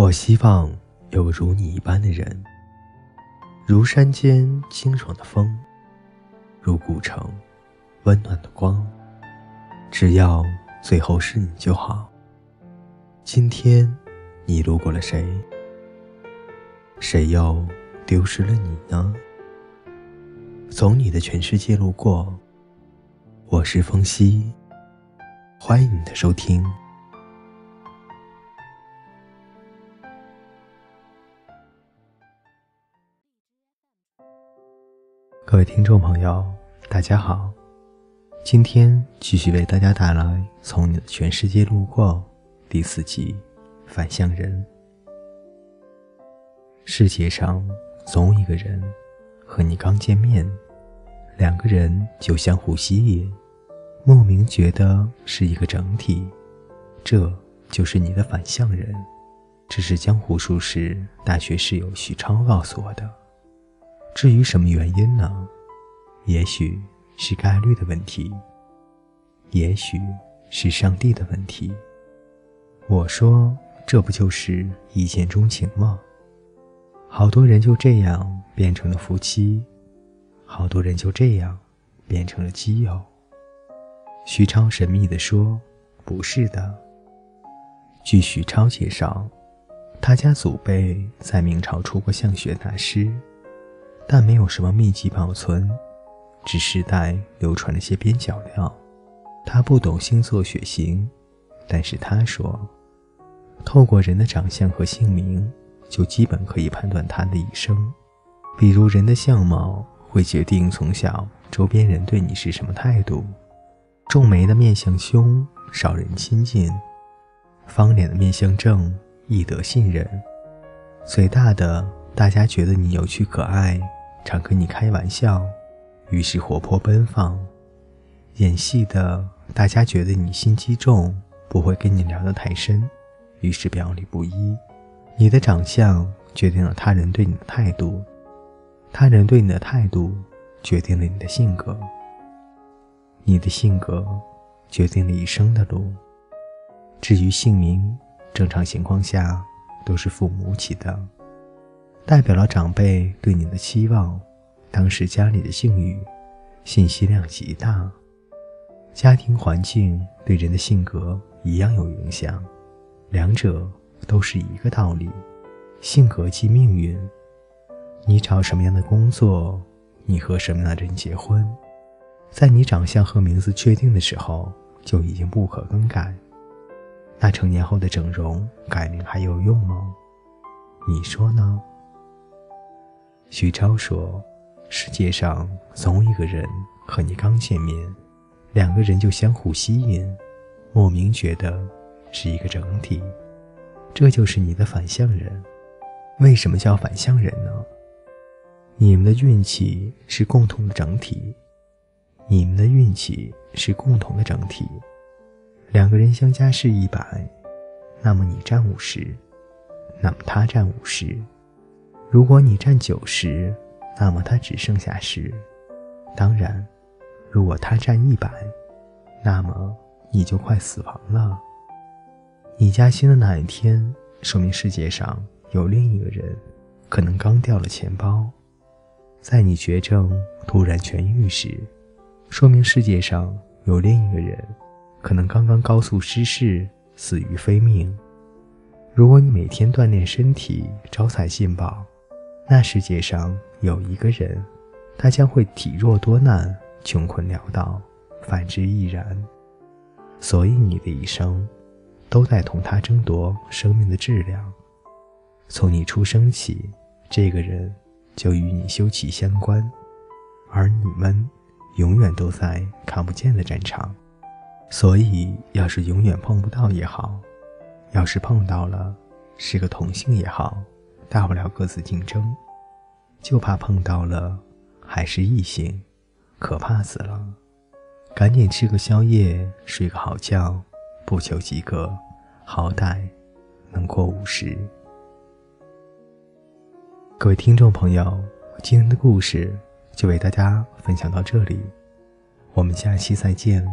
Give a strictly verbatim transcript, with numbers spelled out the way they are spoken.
我希望有如你一般的人，如山间清爽的风，如古城温暖的光，只要最后是你就好。今天你路过了谁，谁又丢失了你呢？从你的全世界路过，我是风夕，欢迎你的收听。各位听众朋友，大家好，今天继续为大家带来《从你的全世界路过》第四集《反向人》。世界上总有一个人，和你刚见面，两个人就相互吸引，莫名觉得是一个整体，这就是你的反向人。这是江湖术士大学室友许超告诉我的。至于什么原因呢？也许是概率的问题，也许是上帝的问题。我说，这不就是一见钟情吗？好多人就这样变成了夫妻，好多人就这样变成了基友。许超神秘地说，不是的。据许超介绍，他家祖辈在明朝出过相学大师，但没有什么秘籍保存，只世代流传了些边角料。他不懂星座血型，但是他说，透过人的长相和姓名，就基本可以判断他的一生。比如人的相貌会决定从小周边人对你是什么态度，皱眉的面相凶，少人亲近；方脸的面相正，易得信任；嘴大的，大家觉得你有趣可爱，常跟你开玩笑，于是活泼奔放；演戏的，大家觉得你心机重，不会跟你聊得太深，于是表里不一。你的长相决定了他人对你的态度，他人对你的态度决定了你的性格，你的性格决定了一生的路。至于姓名，正常情况下都是父母起的，代表了长辈对你的期望，当时家里的境遇，信息量极大。家庭环境对人的性格一样有影响，两者都是一个道理。性格即命运，你找什么样的工作，你和什么样的人结婚，在你长相和名字确定的时候就已经不可更改。那成年后的整容改名还有用吗？你说呢？许超说，世界上总有一个人，和你刚见面，两个人就相互吸引，莫名觉得是一个整体，这就是你的反向人。为什么叫反向人呢？你们的运气是共同的整体，你们的运气是共同的整体。两个人相加是一百，那么你占五十，那么他占五十。如果你占九十，那么他只剩下十。当然，如果他占一百，那么你就快死亡了。你加薪的那一天，说明世界上有另一个人，可能刚掉了钱包。在你绝症突然痊愈时，说明世界上有另一个人，可能刚刚高速失事，死于非命。如果你每天锻炼身体，招财进宝，那世界上有一个人，他将会体弱多难，穷困潦倒，反之亦然。所以你的一生都在同他争夺生命的质量。从你出生起，这个人就与你休戚相关，而你们永远都在看不见的战场。所以要是永远碰不到也好，要是碰到了是个同性也好，大不了各自竞争，就怕碰到了还是异性，可怕死了。赶紧吃个宵夜，睡个好觉，不求及格，好歹能过五十。各位听众朋友，今天的故事就为大家分享到这里，我们下期再见。